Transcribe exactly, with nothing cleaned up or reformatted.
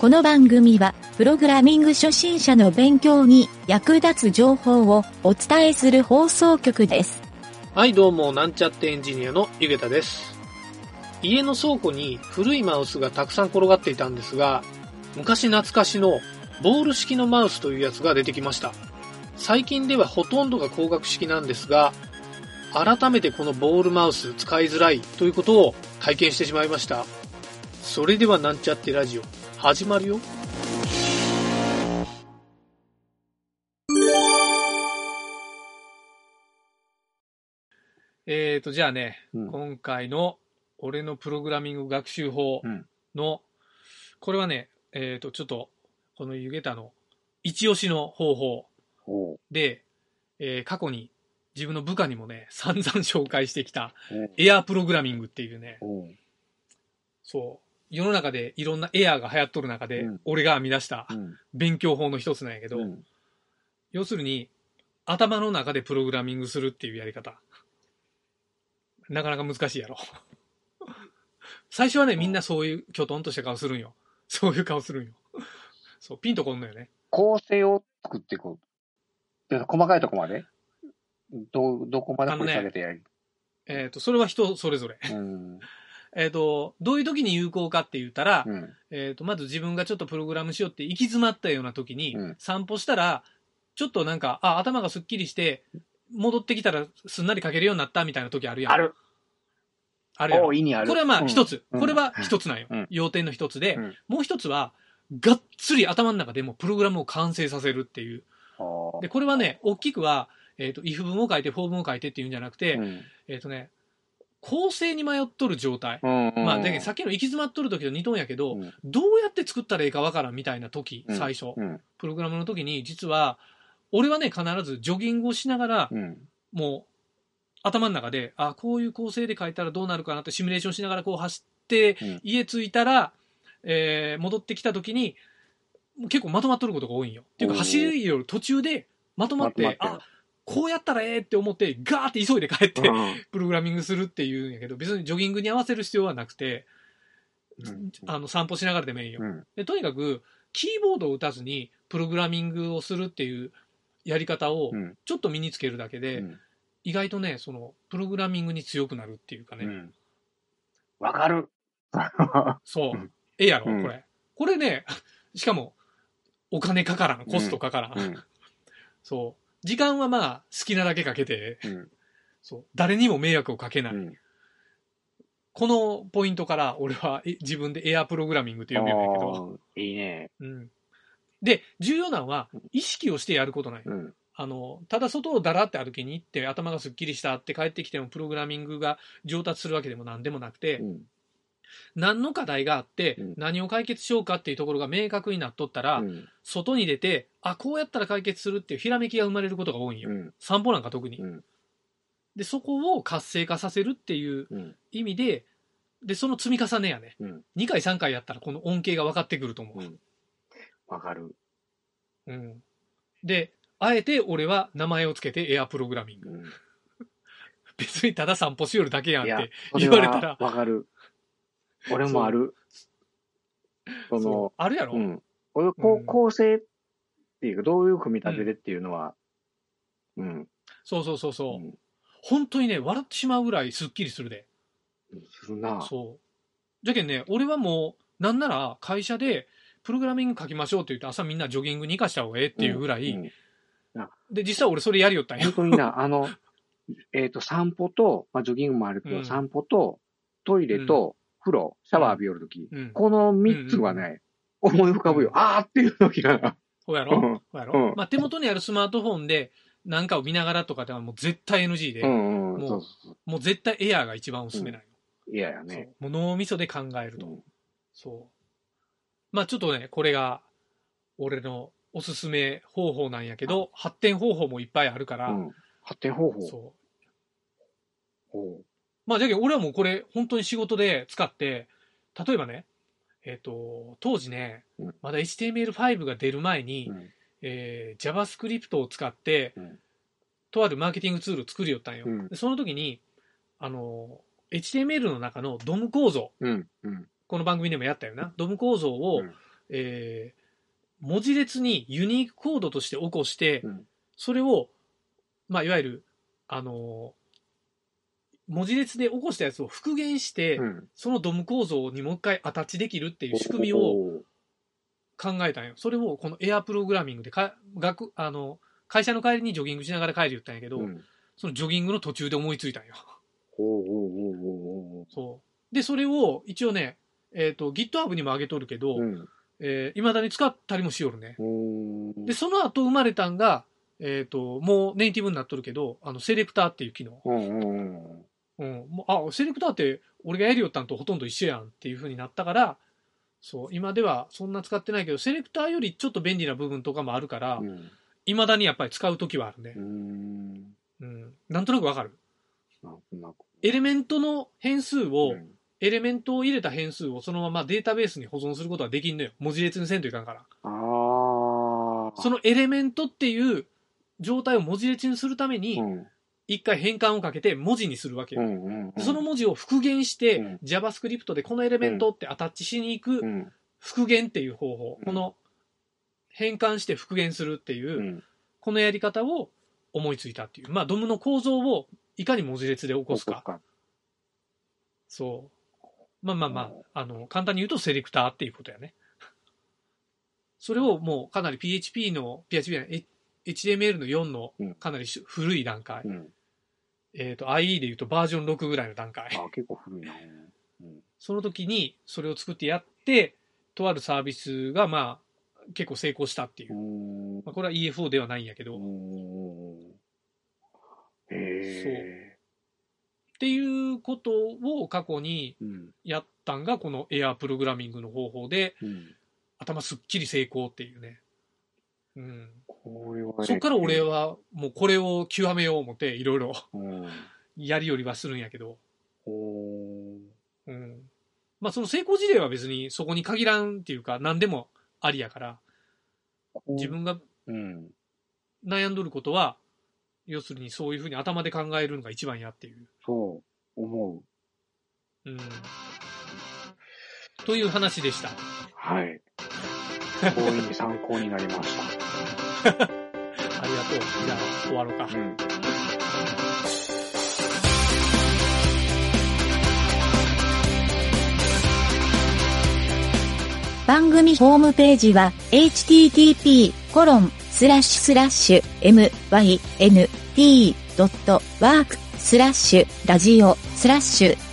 この番組はプログラミング初心者の勉強に役立つ情報をお伝えする放送局です。はい、どうも、なんちゃってエンジニアのゆげたです。家の倉庫に古いマウスがたくさん転がっていたんですが、昔懐かしのボール式のマウスというやつが出てきました。最近ではほとんどが光学式なんですが、改めてこのボールマウス使いづらいということを体験してしまいました。それではなんちゃってラジオ始まるよ。えーとじゃあね、うん、今回の俺のプログラミング学習法の、うん、これはね、えーとちょっとこのゆげたの一押しの方法で、えー、過去に自分の部下にもね散々紹介してきたエアープログラミングっていうね、うん、そう世の中でいろんなエアーが流行っとる中で、うん、俺が編み出した勉強法の一つなんやけど、うん、要するに頭の中でプログラミングするっていうやり方、なかなか難しいやろ。最初はねみんなそういうキョトンとした顔するんよ。そういう顔するんよ。そうピンとこんのよね。構成を作っていこう。細かいとこまで。どどこまで掘り下げてやる。あのね、えっとそれは人それぞれ。うんえー、とどういう時に有効かって言ったら、うんえー、とまず自分がちょっとプログラムしようって行き詰まったような時に、うん、散歩したらちょっとなんかあ頭がすっきりして戻ってきたらすんなり書けるようになったみたいな時あるやん。あるあるやん。これはまあ一つ、うん、これは一つなんよ、うん、要点の一つで、うん、もう一つはがっつり頭の中でもプログラムを完成させるっていうで、これはね大きくは、えー、と if 文を書いて for 文を書いてっていうんじゃなくて、うん、えっ、ー、とね構成に迷っとる状態、うんうんうん、まあでさっきの行き詰まっとる時と似とんやけど、うん、どうやって作ったらいいかわからんみたいな時、うん、最初、うん、プログラムの時に実は俺はね必ずジョギングをしながら、うん、もう頭の中であこういう構成で書いたらどうなるかなってシミュレーションしながらこう走って、うん、家着いたら、えー、戻ってきた時に結構まとまっとることが多いんよ。っていうか走りより途中でまとまって、まとまってあこうやったらええって思ってガーって急いで帰って、うん、プログラミングするっていうんやけど別にジョギングに合わせる必要はなくて、うん、あの散歩しながらでもいいよ、うん、でとにかくキーボードを打たずにプログラミングをするっていうやり方をちょっと身につけるだけで、うん、意外とねそのプログラミングに強くなるっていうかねわ、うん、かるそうええやろこれ、うん、これねしかもお金かからんコストかからん、うんうん、そう時間はまあ好きなだけかけて、うん、そう誰にも迷惑をかけない、うん、このポイントから俺は自分でエアープログラミングと呼ぶんだけどいいね、うん、で重要なのは意識をしてやることない、うん、あのただ外をだらって歩きに行って頭がすっきりしたって帰ってきてもプログラミングが上達するわけでもなんでもなくて、うん、何の課題があって、うん、何を解決しようかっていうところが明確になっとったら、うん、外に出てあこうやったら解決するっていうひらめきが生まれることが多いんよ、うん、散歩なんか特に、うん、でそこを活性化させるっていう意味で、うん、でその積み重ねやね、うん、にかいさんかいやったらこの恩恵が分かってくると思う、うん、分かる、うん、であえて俺は名前をつけてエアープログラミング、うん、別にただ散歩しよるだけやんって言われたら分かる俺もあるそのそうあるやろ、うん、俺こう構成、うんっていうかどういう組み立てでっていうのは、うんうん、そうそうそうそう、うん、本当にね笑ってしまうぐらいすっきりするで、するな。そう。じゃけんね、俺はもうなんなら会社でプログラミング書きましょうって言って朝みんなジョギングに活かした方がええっていうぐらい、うんうん、で実際俺それやりよったんや。本当になあのえっと散歩と、まあ、ジョギングもあるけど、うん、散歩とトイレと、うん、風呂シャワー浴びよるとき、うん、このみっつはね、うんうん、思い浮かぶよ、うん、あーっていうときだな。そうやろ、うんそうやろうんまあ、手元にあるスマートフォンで何かを見ながらとかではもう絶対 エヌジー で、うんうん、もう、そうそうそうもう絶対エアーが一番おすすめなんよ、うん、エアーやねもう脳みそで考えると、うん、そうまあちょっとねこれが俺のおすすめ方法なんやけど発展方法もいっぱいあるから、うん、発展方法そうほうまあじゃあ俺はもうこれ本当に仕事で使って例えばねえー、と当時ね、うん、まだ エイチティーエムエルファイブ が出る前に、うんえー、JavaScript を使って、うん、とあるマーケティングツールを作りよったんよ、うん、でその時にあの エイチティーエムエル の中の ドム 構造、うんうん、この番組でもやったよな ドム 構造を、うんえー、文字列にユニークコードとして起こして、うん、それを、まあ、いわゆる、あのー、文字列で起こしたやつを復元して、うん、そのドム構造にもう一回アタッチできるっていう仕組みを考えたんよ。それをこのエアプログラミングでか学あの会社の帰りにジョギングしながら帰る言ったんやけど、うん、そのジョギングの途中で思いついたんよ。そうでそれを一応ね、えーと、GitHub にも上げとるけど、うんえー、未だに使ったりもしよるね。でその後生まれたんが、えーと、もうネイティブになっとるけどあのセレクターっていう機能、うんうんうん、もうあセレクターって俺がやりよったんとほとんど一緒やんっていう風になったから、そう今ではそんな使ってないけどセレクターよりちょっと便利な部分とかもあるから、うん、未だにやっぱり使う時はあるね。うん、うん、なんとなくわかる。エレメントの変数を、うん、エレメントを入れた変数をそのままデータベースに保存することはできんのよ。文字列にせんといかんから。あそのエレメントっていう状態を文字列にするために一回変換をかけて文字にするわけよ、うんうんうん、その文字を復元して、うん、JavaScript でこのエレメントってアタッチしに行く復元っていう方法、うん、この変換して復元するっていう、うん、このやり方を思いついたっていう、まあ ドム の構造をいかに文字列で起こすか。そうまあまあまあ、あの簡単に言うとセレクターっていうことやね。それをもうかなり ピーエイチピー の ピーエイチピー じゃない エイチティーエムエル のよんのかなり古い段階、うん、えーと アイイー でいうとバージョンろくぐらいの段階。あ結構古いな、うん、その時にそれを作ってやってとあるサービスがまあ結構成功したっていう、うんまあ、これは イーエフオー ではないんやけど、うんそうっていうことを過去にやったんがこのエアープログラミングの方法で、うん、頭すっきり成功っていうね、うん、これはねそっから俺はもうこれを極めよう思っていろいろやりよりはするんやけど、うん、まあその成功事例は別にそこに限らんっていうか何でもありやから自分が悩んどることは要するにそういうふうに頭で考えるのが一番やっていう。そう思う。うん。という話でした。はい。大いに参考になりました。ありがとう。じゃあ終わろうか。うん。番組ホームページは エイチティーティーピーコロンスラッシュスラッシュエムワイエヌティードットワークスラッシュラジオスラッシュ